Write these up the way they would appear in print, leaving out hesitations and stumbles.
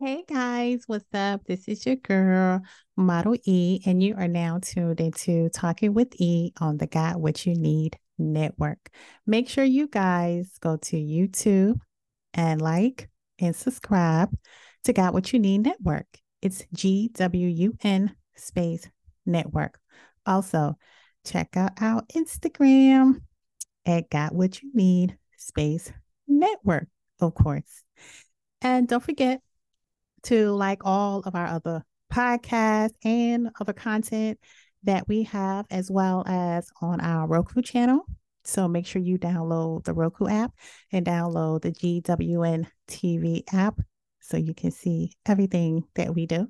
Hey guys, what's up? This is your girl, Model E, and you are now tuned into Talking with E on the Got What You Need Network. Make sure you guys go to YouTube and like and subscribe to Got What You Need Network. It's GWUN space network. Also, check out our Instagram at Got What You Need space network, of course. And don't forget to like all of our other podcasts and other content that we have, as well as on our Roku channel. So make sure you download the Roku app and download the GWN TV app so you can see everything that we do.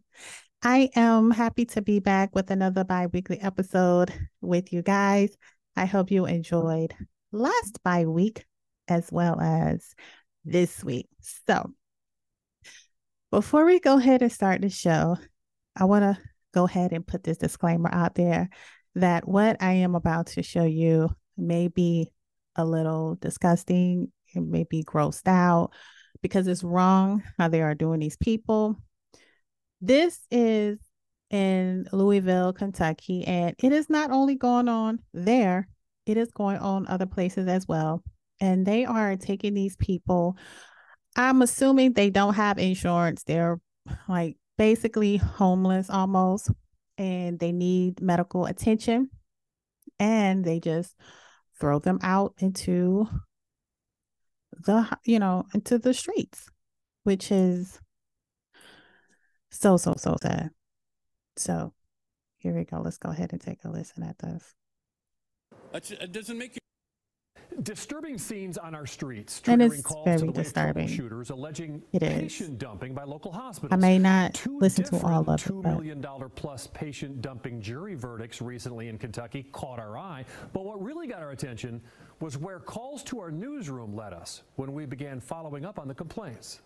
I am happy to be back with another bi-weekly episode with you guys. I hope you enjoyed last bi-week as well as this week. So before we go ahead and start the show, I want to go ahead and put this disclaimer out there that what I am about to show you may be a little disgusting. It may be grossed out because it's wrong how they are doing these people. This is in Louisville, Kentucky, and it is not only going on there, it is going on other places as well. And they are taking these people, I'm assuming they don't have insurance. They're like basically homeless almost, and they need medical attention, and they just throw them out into the, into the streets, which is so sad. So here we go. Let's go ahead and take a listen at this. It doesn't make you. Disturbing scenes on our streets, triggering calls to the disturbing shooters alleging patient dumping by local hospitals. I may not listen to all of it. $2 million plus patient dumping jury verdicts recently in Kentucky caught our eye, but what really got our attention was where calls to our newsroom led us when we began following up on the complaints.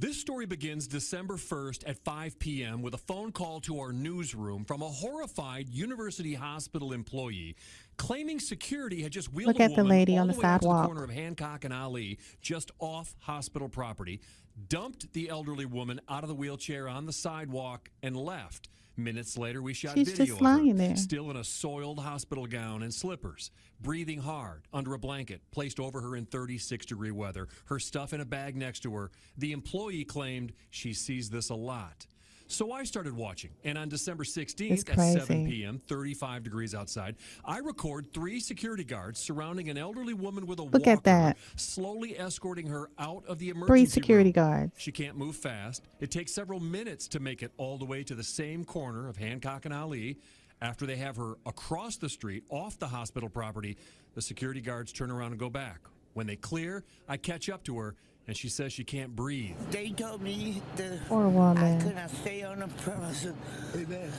This story begins December 1st at 5 p.m. with a phone call to our newsroom from a horrified university hospital employee claiming security had just wheeled a woman the lady on the sidewalk, corner of Hancock and Ali, just off hospital property, dumped the elderly woman out of the wheelchair on the sidewalk and left. Minutes later, we shot video of her, still in a soiled hospital gown and slippers, breathing hard under a blanket placed over her in 36-degree weather, her stuff in a bag next to her. The employee claimed she sees this a lot. So I started watching, and on December 16th at 7 p.m., 35 degrees outside, I record three security guards surrounding an elderly woman with a walker, slowly escorting her out of the emergency room. Three security guards. She can't move fast. It takes several minutes to make it all the way to the same corner of Hancock and Ali. After they have her across the street, off the hospital property, the security guards turn around and go back. When they clear, I catch up to her, and she says she can't breathe. They told me that I could not stay on the premises. Amen.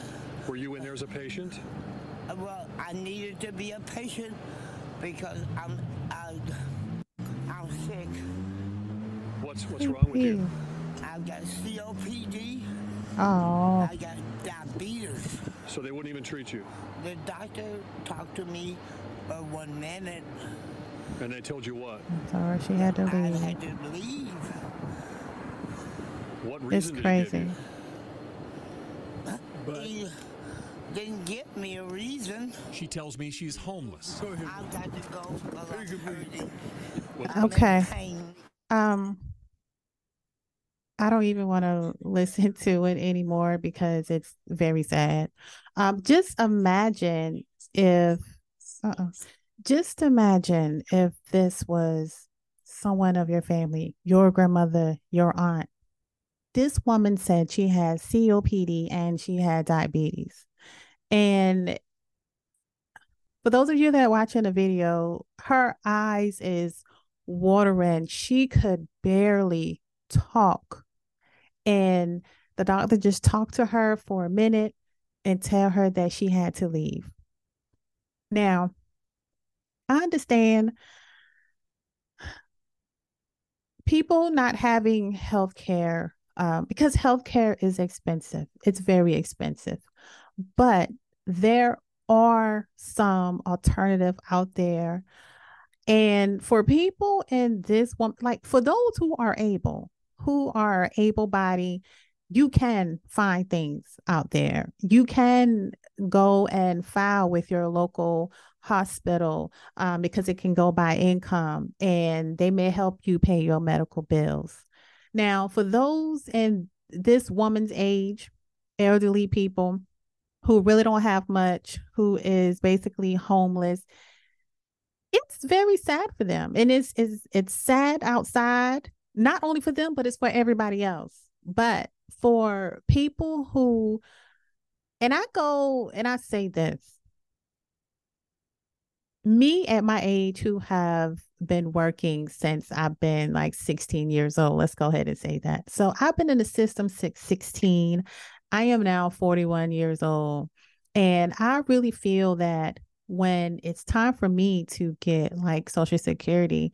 Were you in there as a patient? Well, I needed to be a patient because I'm sick. What's wrong with you? I've got COPD. Oh. I got diabetes. So they wouldn't even treat you? The doctor talked to me for 1 minute. And they told you what? Sorry, she had to leave. I had to leave. What reason did they give you? They didn't give me a reason. She tells me she's homeless. Go ahead. I've got to go. Okay. I don't even want to listen to it anymore because it's very sad. Just imagine if. Just imagine if this was someone of your family, your grandmother, your aunt. This woman said she has COPD and she had diabetes. And for those of you that are watching the video, her eyes is watering. She could barely talk. And the doctor just talked to her for a minute and tell her that she had to leave. Now, I understand people not having health care because health care is expensive. It's very expensive. But there are some alternative out there. And for people in this one, like for those who are able-bodied, you can find things out there. You can go and file with your local hospital because it can go by income, and they may help you pay your medical bills. Now, for those in this woman's age, elderly people who really don't have much, who is basically homeless, it's very sad for them. And it's sad outside, not only for them, but it's for everybody else. But for people who, and I go and I say this, me at my age who have been working since I've been like 16 years old, let's go ahead and say that. So I've been in the system since 16. I am now 41 years old. And I really feel that when it's time for me to get like Social Security,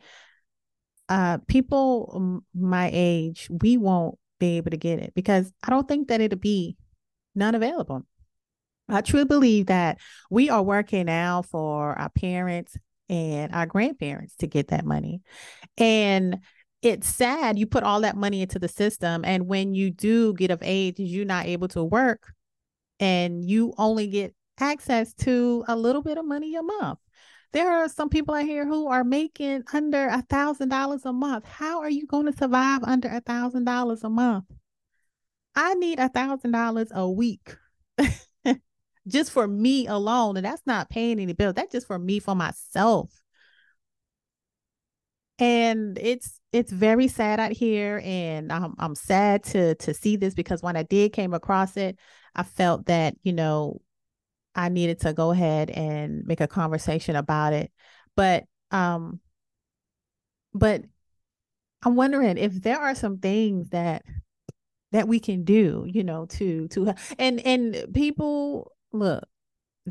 people my age, we won't be able to get it because I don't think that it'll be none available. I truly believe that we are working now for our parents and our grandparents to get that money. And it's sad you put all that money into the system, and when you do get of age, you're not able to work and you only get access to a little bit of money a month. There are some people out here who are making under $1,000 a month. How are you going to survive under $1,000 a month? I need $1,000 a week. Just for me alone. And that's not paying any bills. That's just for me, for myself. And it's very sad out here. And I'm sad to see this, because when I did came across it, I felt that, you know, I needed to go ahead and make a conversation about it. But I'm wondering if there are some things that we can do, you know, to and people. Look,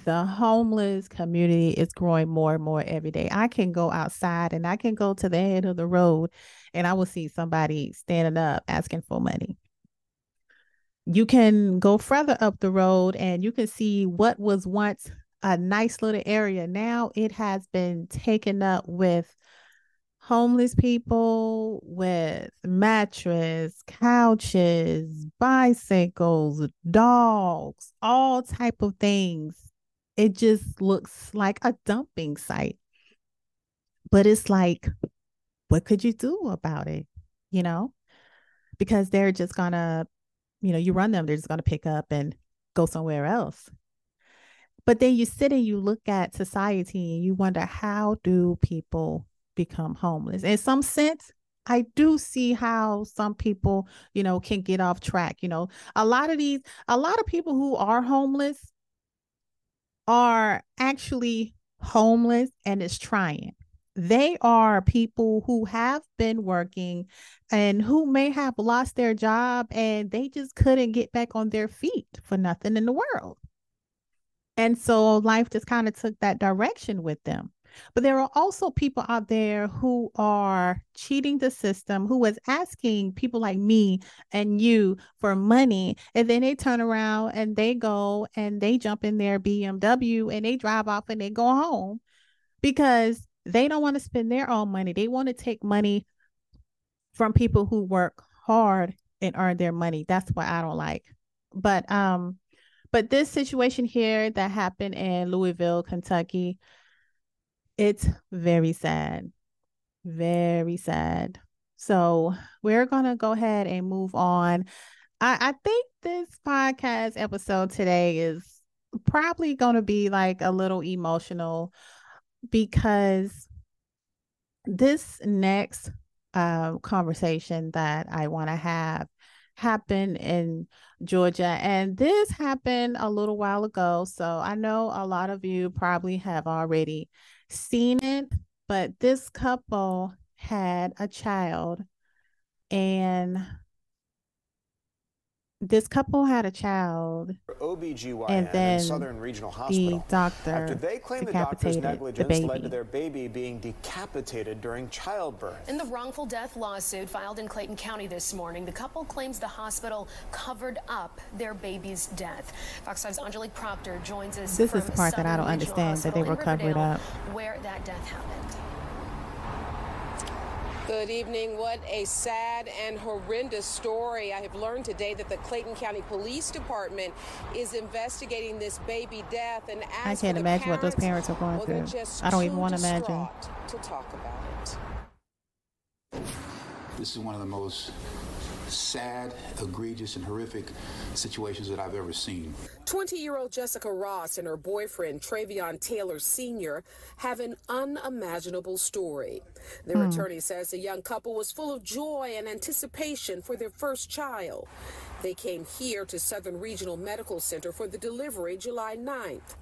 the homeless community is growing more and more every day. I can go outside and I can go to the end of the road and I will see somebody standing up asking for money. You can go further up the road and you can see what was once a nice little area. Now it has been taken up with homeless people, with mattresses, couches, bicycles, dogs, all type of things. It just looks like a dumping site. But it's like, what could you do about it? You know, because they're just gonna, you know, you run them, they're just gonna pick up and go somewhere else. But then you sit and you look at society and you wonder, how do people become homeless? In some sense, I do see how some people, you know, can get off track. You know, a lot of people who are homeless are actually homeless and it's trying. They are people who have been working and who may have lost their job and they just couldn't get back on their feet for nothing in the world. And so life just kind of took that direction with them. But there are also people out there who are cheating the system, who is asking people like me and you for money. And then they turn around and they go and they jump in their BMW and they drive off and they go home because they don't want to spend their own money. They want to take money from people who work hard and earn their money. That's what I don't like. But this situation here that happened in Louisville, Kentucky, it's very sad, very sad. So we're going to go ahead and move on. I think this podcast episode today is probably going to be like a little emotional, because this next conversation that I want to have happened in Georgia, and this happened a little while ago. So I know a lot of you probably have already seen it, but this couple had a child, OBGYN and then Southern Regional Hospital. The doctor, after they claimed the doctor's negligence led to their baby being decapitated during childbirth. In the wrongful death lawsuit filed in Clayton County this morning, the couple claims the hospital covered up their baby's death. Fox 5's Angelique Proctor joins us. This is the part that I don't understand, that they were covered up. Where that death happened. Good evening. What a sad and horrendous story. I have learned today that the Clayton County Police Department is investigating this baby death. And I can't imagine what those parents are going through. I don't even want to imagine. To talk about it. This is one of the most sad, egregious, and horrific situations that I've ever seen. 20-year-old Jessica Ross and her boyfriend, Travion Taylor Sr., have an unimaginable story. Their attorney says the young couple was full of joy and anticipation for their first child. They came here to Southern Regional Medical Center for the delivery July 9th.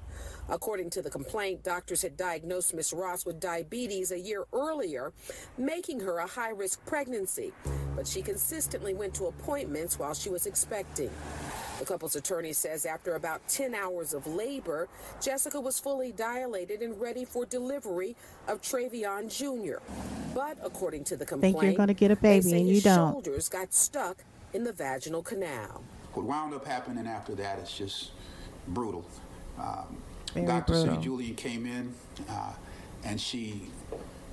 According to the complaint, doctors had diagnosed Ms. Ross with diabetes a year earlier, making her a high-risk pregnancy, but she consistently went to appointments while she was expecting. The couple's attorney says after about 10 hours of labor, Jessica was fully dilated and ready for delivery of Travion Jr. But according to the complaint, think you're going to get a baby and you don't. His shoulders got stuck in the vaginal canal. What wound up happening after that is just brutal. Dr. St. Julian came in, and she,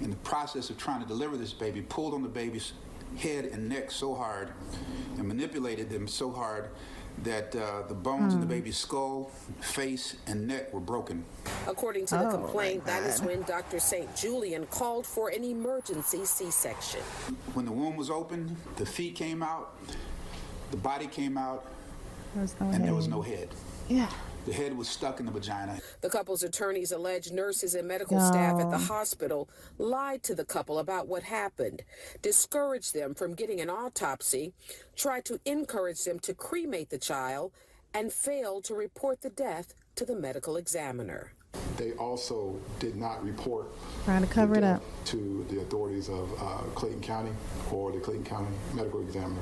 in the process of trying to deliver this baby, pulled on the baby's head and neck so hard and manipulated them so hard that the bones in the baby's skull, face, and neck were broken. According to the complaint, that is when Dr. St. Julian called for an emergency C-section. When the womb was open, the feet came out, the body came out, and there was no head. Yeah. The head was stuck in the vagina. The couple's attorneys allege nurses and medical staff at the hospital lied to the couple about what happened, discouraged them from getting an autopsy, tried to encourage them to cremate the child, and failed to report the death to the medical examiner. They also did not report trying to cover it up to the authorities of Clayton County or the Clayton County Medical Examiner.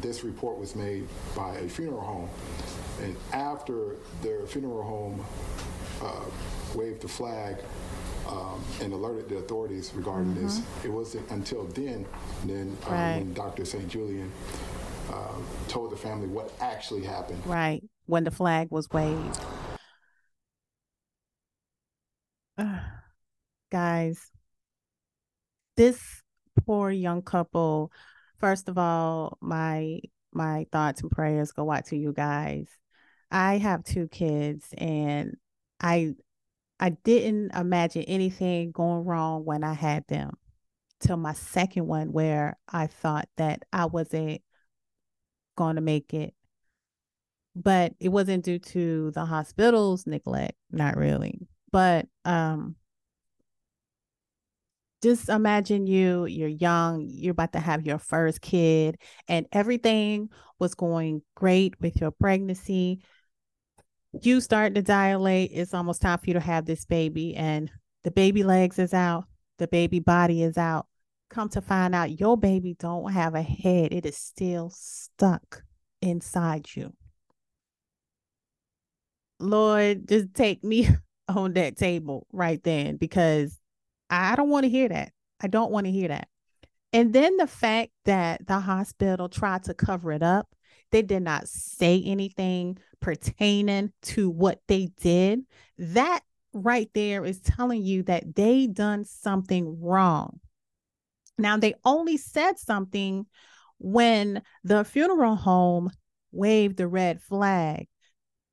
This report was made by a funeral home. And after their funeral home waved the flag and alerted the authorities regarding this, it wasn't until then when Dr. St. Julian told the family what actually happened. Right, when the flag was waved. Guys, this poor young couple, first of all, my thoughts and prayers go out to you guys. I have 2 kids, and I didn't imagine anything going wrong when I had them till my second one, where I thought that I wasn't going to make it. But it wasn't due to the hospital's neglect, not really. But just imagine you're young, you're about to have your first kid, and everything was going great with your pregnancy. You start to dilate. It's almost time for you to have this baby, and the baby legs is out. The baby body is out. Come to find out, your baby don't have a head. It is still stuck inside you. Lord, just take me on that table right then, because I don't want to hear that. I don't want to hear that. And then the fact that the hospital tried to cover it up. They did not say anything pertaining to what they did. That right there is telling you that they done something wrong. Now, they only said something when the funeral home waved the red flag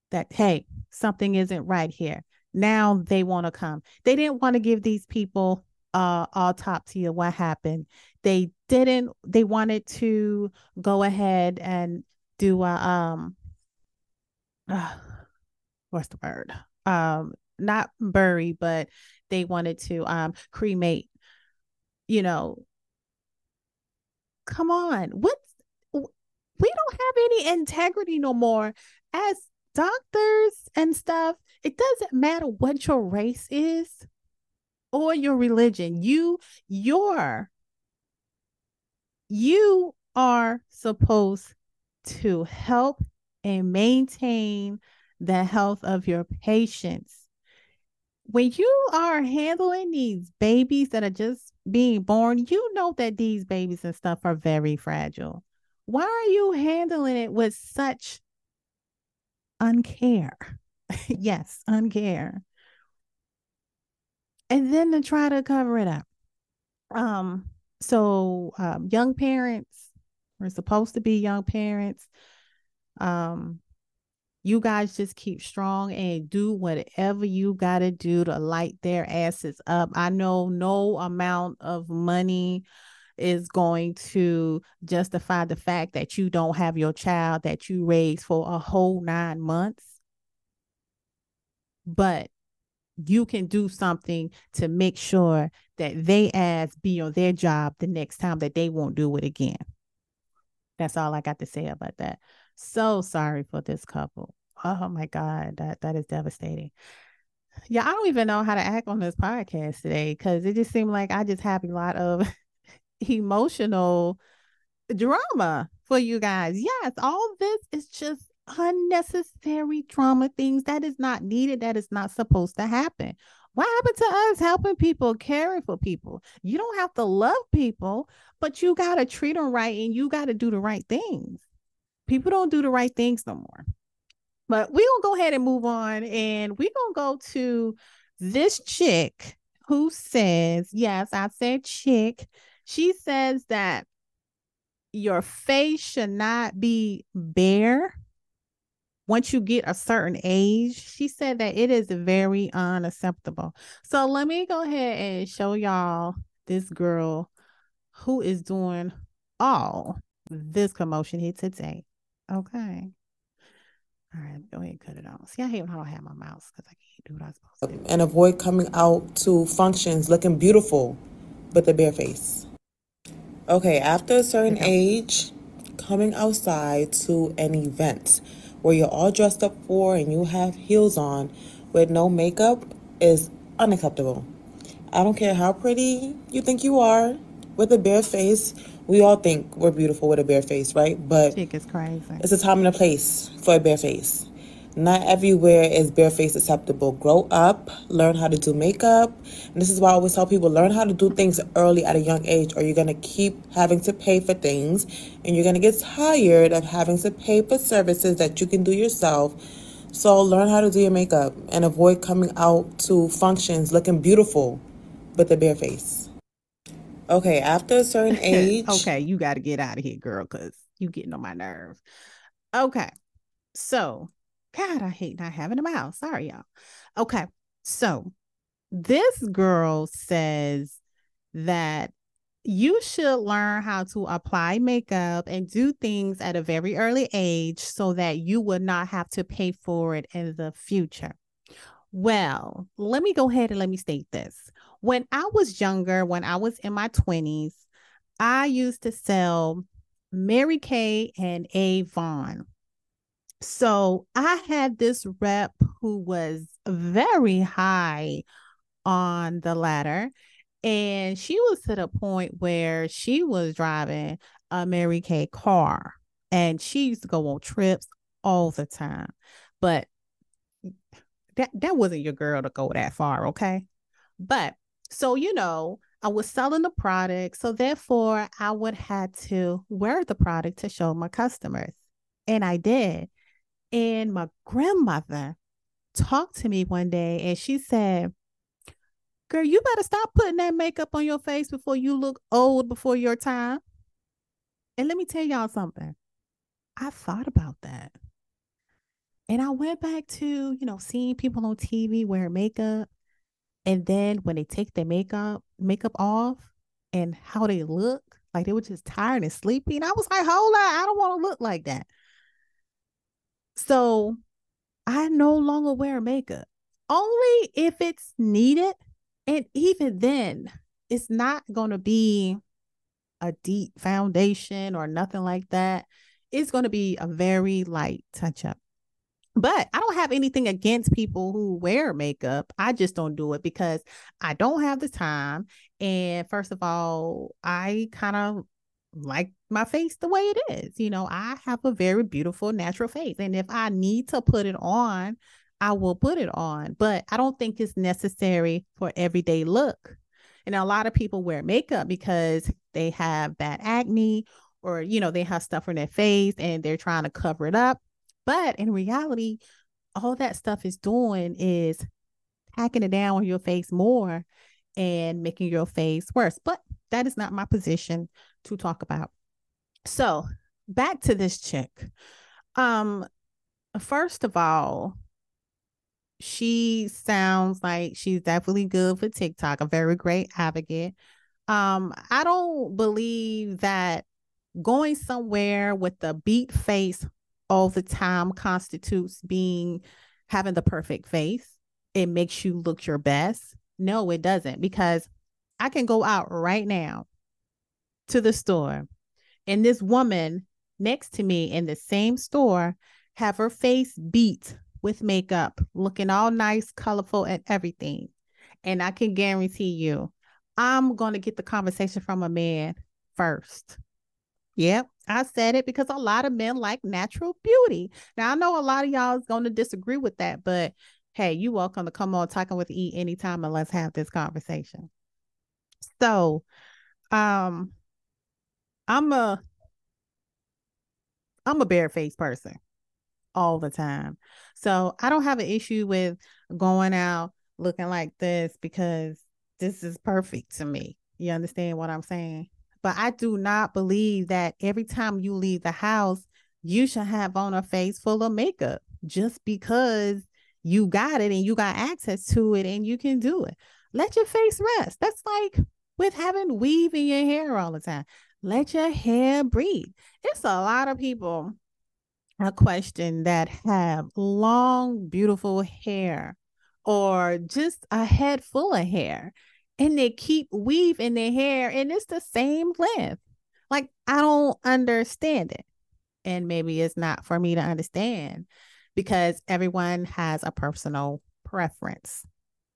that, hey, something isn't right here. Now they want to come. They didn't want to give these people autopsy of what happened. They didn't. They wanted to go ahead and do what's the word? Not bury, but they wanted to cremate. You know, come on. We don't have any integrity no more as doctors and stuff. It doesn't matter what your race is or your religion. You are supposed to help and maintain the health of your patients. When you are handling these babies that are just being born, you know that these babies and stuff are very fragile. Why are you handling it with such uncare? Yes, uncare. And then to try to cover it up. Young parents, we're supposed to be young parents. You guys just keep strong and do whatever you got to do to light their asses up. I know no amount of money is going to justify the fact that you don't have your child that you raised for a whole 9 months. But you can do something to make sure that they ass be on their job the next time, that they won't do it again. That's all I got to say about that. So sorry for this couple. Oh my God, that is devastating. Yeah, I don't even know how to act on this podcast today, because it just seemed like I just have a lot of emotional drama for you guys. Yes, all this is just unnecessary drama, things that is not needed, that is not supposed to happen. What happened to us helping people, caring for people? You don't have to love people, but you got to treat them right and you got to do the right things. People don't do the right things no more. But we will go ahead and move on, and we're going to go to this chick who says, yes, I said chick. She says that your face should not be bare once you get a certain age. She said that it is very unacceptable. So let me go ahead and show y'all this girl who is doing all this commotion here today. Okay. All right, go ahead and cut it off. See, I hate when I don't have my mouse because I can't do what I'm supposed to do. And avoid coming out to functions looking beautiful with a bare face. Okay, after a certain age, coming outside to an event where you're all dressed up for and you have heels on with no makeup is unacceptable. I don't care how pretty you think you are with a bare face. We all think we're beautiful with a bare face, right? But it's crazy. It's a time and a place for a bare face. Not everywhere is bareface acceptable. Grow up, learn how to do makeup. And this is why I always tell people, learn how to do things early at a young age, or you're going to keep having to pay for things, and you're going to get tired of having to pay for services that you can do yourself. So learn how to do your makeup and avoid coming out to functions looking beautiful with a bare face. Okay, after a certain age. Okay, you got to get out of here, girl, because you're getting on my nerves. Okay, so. God, I hate not having a mouth. Sorry, y'all. Okay, so this girl says that you should learn how to apply makeup and do things at a very early age so that you would not have to pay for it in the future. Well, let me go ahead and let me state this. When I was younger, when I was in my 20s, I used to sell Mary Kay and Avon. So I had this rep who was very high on the ladder, and she was to the point where she was driving a Mary Kay car, and she used to go on trips all the time. But that wasn't your girl to go that far, okay? But so, you know, I was selling the product, so therefore I would have to wear the product to show my customers, and I did. And my grandmother talked to me one day and she said, girl, you better stop putting that makeup on your face before you look old before your time. And let me tell y'all something. I thought about that. And I went back to, you know, seeing people on TV wearing makeup. And then when they take their makeup off and how they look, like they were just tired and sleepy. And I was like, hold on, I don't want to look like that. So I no longer wear makeup, only if it's needed. And even then, it's not going to be a deep foundation or nothing like that. It's going to be a very light touch up. But I don't have anything against people who wear makeup. I just don't do it because I don't have the time. And first of all, I kind of like my face the way it is. You know, I have a very beautiful natural face, and if I need to put it on, I will put it on, but I don't think it's necessary for everyday look. And a lot of people wear makeup because they have bad acne, or, you know, they have stuff on their face and they're trying to cover it up. But in reality, all that stuff is doing is packing it down on your face more and making your face worse. But that is not my position to talk about. So back to this chick. First of all, she sounds like she's definitely good for TikTok, a very great advocate. I don't believe that going somewhere with a beat face all the time constitutes having the perfect face. It makes you look your best. No, it doesn't, because I can go out right now to the store and this woman next to me in the same store have her face beat with makeup, looking all nice, colorful, and everything. And I can guarantee you, I'm going to get the conversation from a man first. Yep, I said it, because a lot of men like natural beauty. Now, I know a lot of y'all is going to disagree with that, but hey, you're welcome to come on Talking with E anytime, and let's have this conversation. So, I'm a barefaced person all the time. So I don't have an issue with going out looking like this, because this is perfect to me. You understand what I'm saying? But I do not believe that every time you leave the house, you should have on a face full of makeup just because you got it and you got access to it and you can do it. Let your face rest. That's like with having weave in your hair all the time. Let your hair breathe. It's a lot of people a question that have long, beautiful hair or just a head full of hair, and they keep weaving their hair and it's the same length. Like, I don't understand it. And maybe it's not for me to understand, because everyone has a personal preference.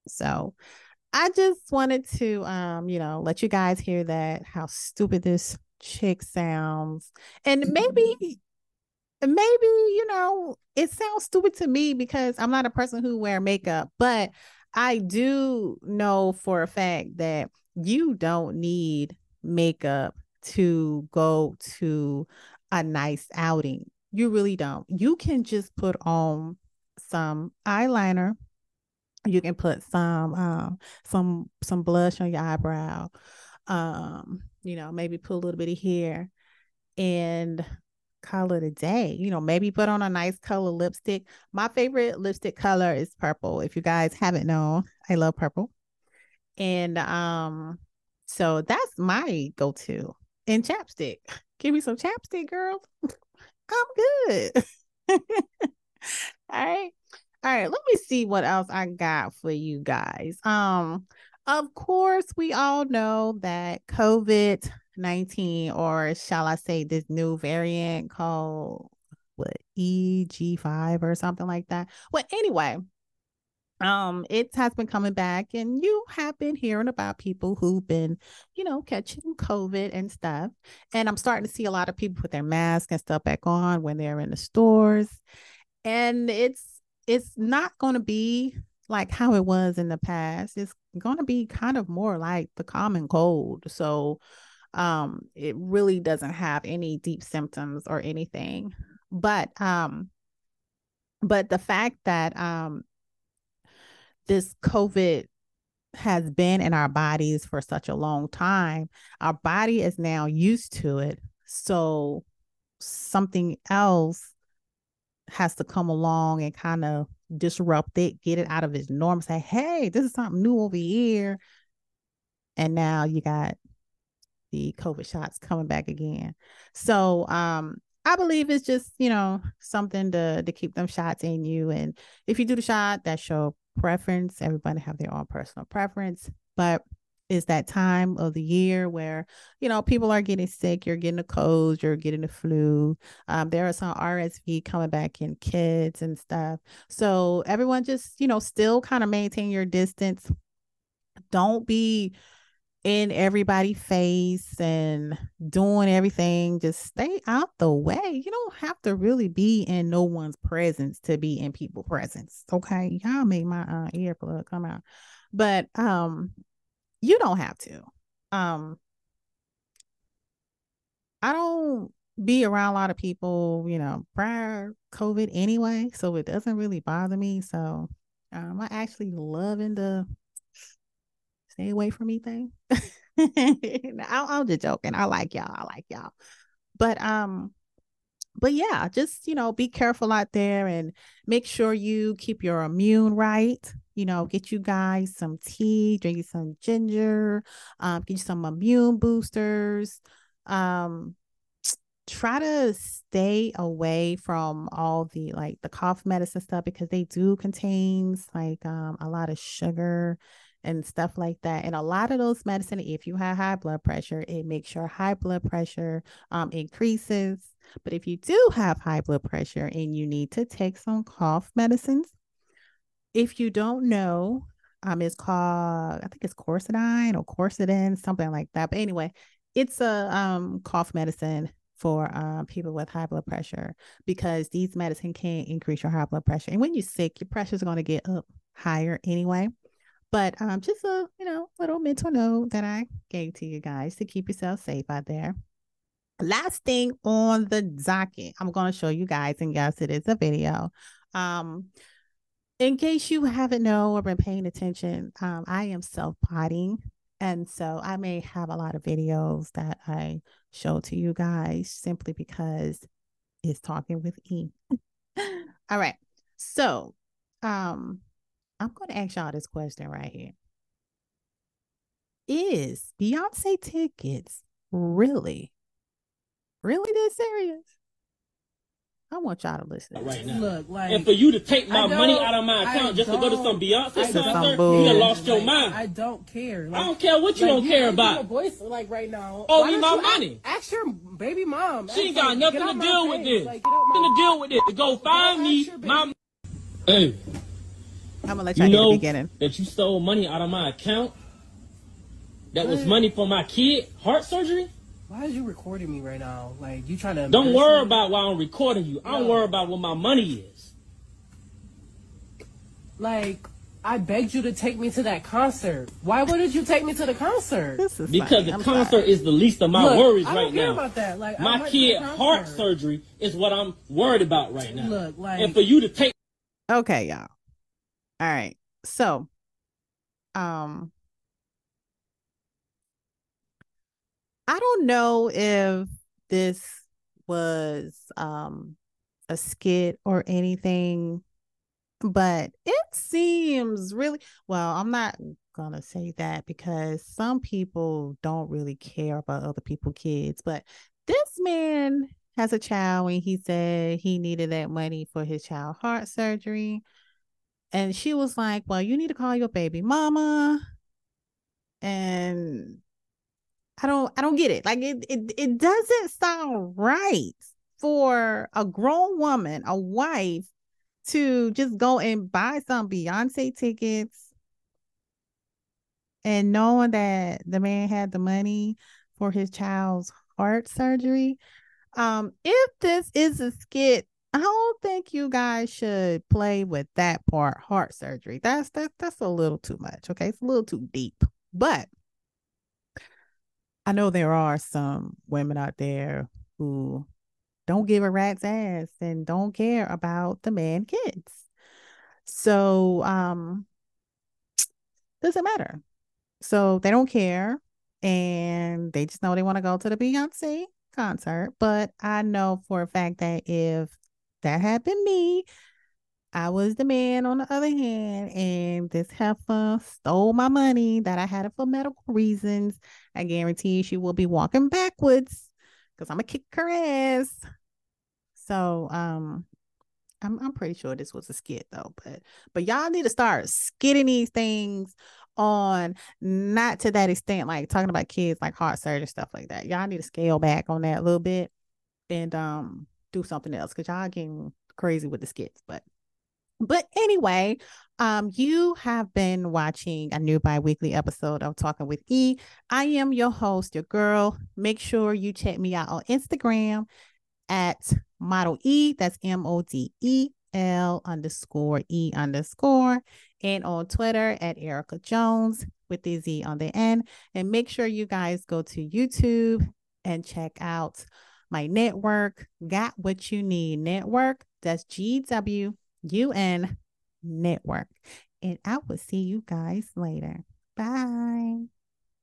So I just wanted to, let you guys hear that, how stupid this chick sounds. And maybe, it sounds stupid to me because I'm not a person who wear makeup, but I do know for a fact that you don't need makeup to go to a nice outing. You really don't. You can just put on some eyeliner. You can put some blush on your eyebrow. Maybe put a little bit of hair and call it a day. Maybe put on a nice color lipstick. My favorite lipstick color is purple. If you guys haven't known, I love purple. And so that's my go-to. And chapstick. Give me some chapstick, girl. I'm good. All right. Let me see what else I got for you guys. Of course, we all know that COVID-19, or shall I say this new variant called EG5 or something like that. Well, anyway, it has been coming back, and you have been hearing about people who've been, catching COVID and stuff. And I'm starting to see a lot of people put their masks and stuff back on when they're in the stores. And it's not going to be like how it was in the past. It's going to be kind of more like the common cold. So it really doesn't have any deep symptoms or anything. But the fact that this COVID has been in our bodies for such a long time, our body is now used to it. So something else has to come along and kind of disrupt it, get it out of its norm, say, hey, this is something new over here. And now you got the COVID shots coming back again. So I believe it's just, something to keep them shots in you. And if you do the shot, that's your preference. Everybody have their own personal preference. But it's that time of the year where, people are getting sick. You're getting a cold, you're getting the flu. There are some RSV coming back in kids and stuff. So everyone just, still kind of maintain your distance. Don't be in everybody's face and doing everything. Just stay out the way. You don't have to really be in no one's presence to be in people's presence. Okay. Y'all make my earplug come out, but, you don't have to. I don't be around a lot of people, prior COVID anyway, so it doesn't really bother me. So, I actually loving the stay away from anything. I'm just joking. I like y'all. But yeah, just, be careful out there and make sure you keep your immune right. Get you guys some tea, drink you some ginger, get you some immune boosters. Try to stay away from all the, the cough medicine stuff, because they do contain a lot of sugar and stuff like that. And a lot of those medicine, if you have high blood pressure, it makes your high blood pressure increases. But if you do have high blood pressure and you need to take some cough medicines, if you don't know, it's called, I think it's Corcidin or Corcidin, something like that. But anyway, it's a cough medicine for people with high blood pressure, because these medicine can increase your high blood pressure. And when you're sick, your pressure is going to get up higher anyway. But just a, little mental note that I gave to you guys to keep yourself safe out there. Last thing on the docket, I'm going to show you guys, and yes, it is a video. In case you haven't known or been paying attention, I am self-potting. And so I may have a lot of videos that I show to you guys simply because it's Talking with E. All right. So I'm going to ask y'all this question right here. Is Beyoncé tickets really this serious? I want y'all to listen right now. Look, and for you to take my money out of my account just to go to some Beyonce concert, you done lost your mind. I don't care. I don't care what you don't care about. Your voice, right now. Owe me my money. Ask your baby mom. She ain't got nothing to deal with this. Nothing to deal with this. Go find me my. Hey, I'm gonna let y'all get the beginning. That you stole money out of my account. That was money for my kid heart surgery. Why are you recording me right now? You trying to... Don't worry about why I'm recording you. I don't worry about what my money is. I begged you to take me to that concert. Why wouldn't you take me to the concert? Because the concert is the least of my worries right now. I don't care about that. My kid heart surgery is what I'm worried about right now. Look, and for you to take... Okay, y'all. All right. So, I don't know if this was a skit or anything, but it seems really, well, I'm not going to say that because some people don't really care about other people's kids, but this man has a child and he said he needed that money for his child heart surgery. And she was like, well, you need to call your baby mama. And I don't get it. It doesn't sound right for a grown woman, a wife, to just go and buy some Beyonce tickets and knowing that the man had the money for his child's heart surgery. If this is a skit, I don't think you guys should play with that part, heart surgery. That's a little too much. Okay. It's a little too deep, but I know there are some women out there who don't give a rat's ass and don't care about the man kids. So doesn't matter. So they don't care and they just know they want to go to the Beyonce concert. But I know for a fact that if that had been me, I was the man on the other hand, and this heifer stole my money that I had it for medical reasons. I guarantee she will be walking backwards because I'm going to kick her ass. So I'm pretty sure this was a skit though, but y'all need to start skitting these things on, not to that extent, talking about kids, heart surgery, stuff like that. Y'all need to scale back on that a little bit and do something else because y'all getting crazy with the skits, But anyway, you have been watching a new bi-weekly episode of Talking with E. I am your host, your girl. Make sure you check me out on Instagram at Model E. That's MODEL_E_. And on Twitter at Erica Jones with the Z on the end. And make sure you guys go to YouTube and check out my network, Got What You Need Network. That's GWUN Network. And I will see you guys later. Bye.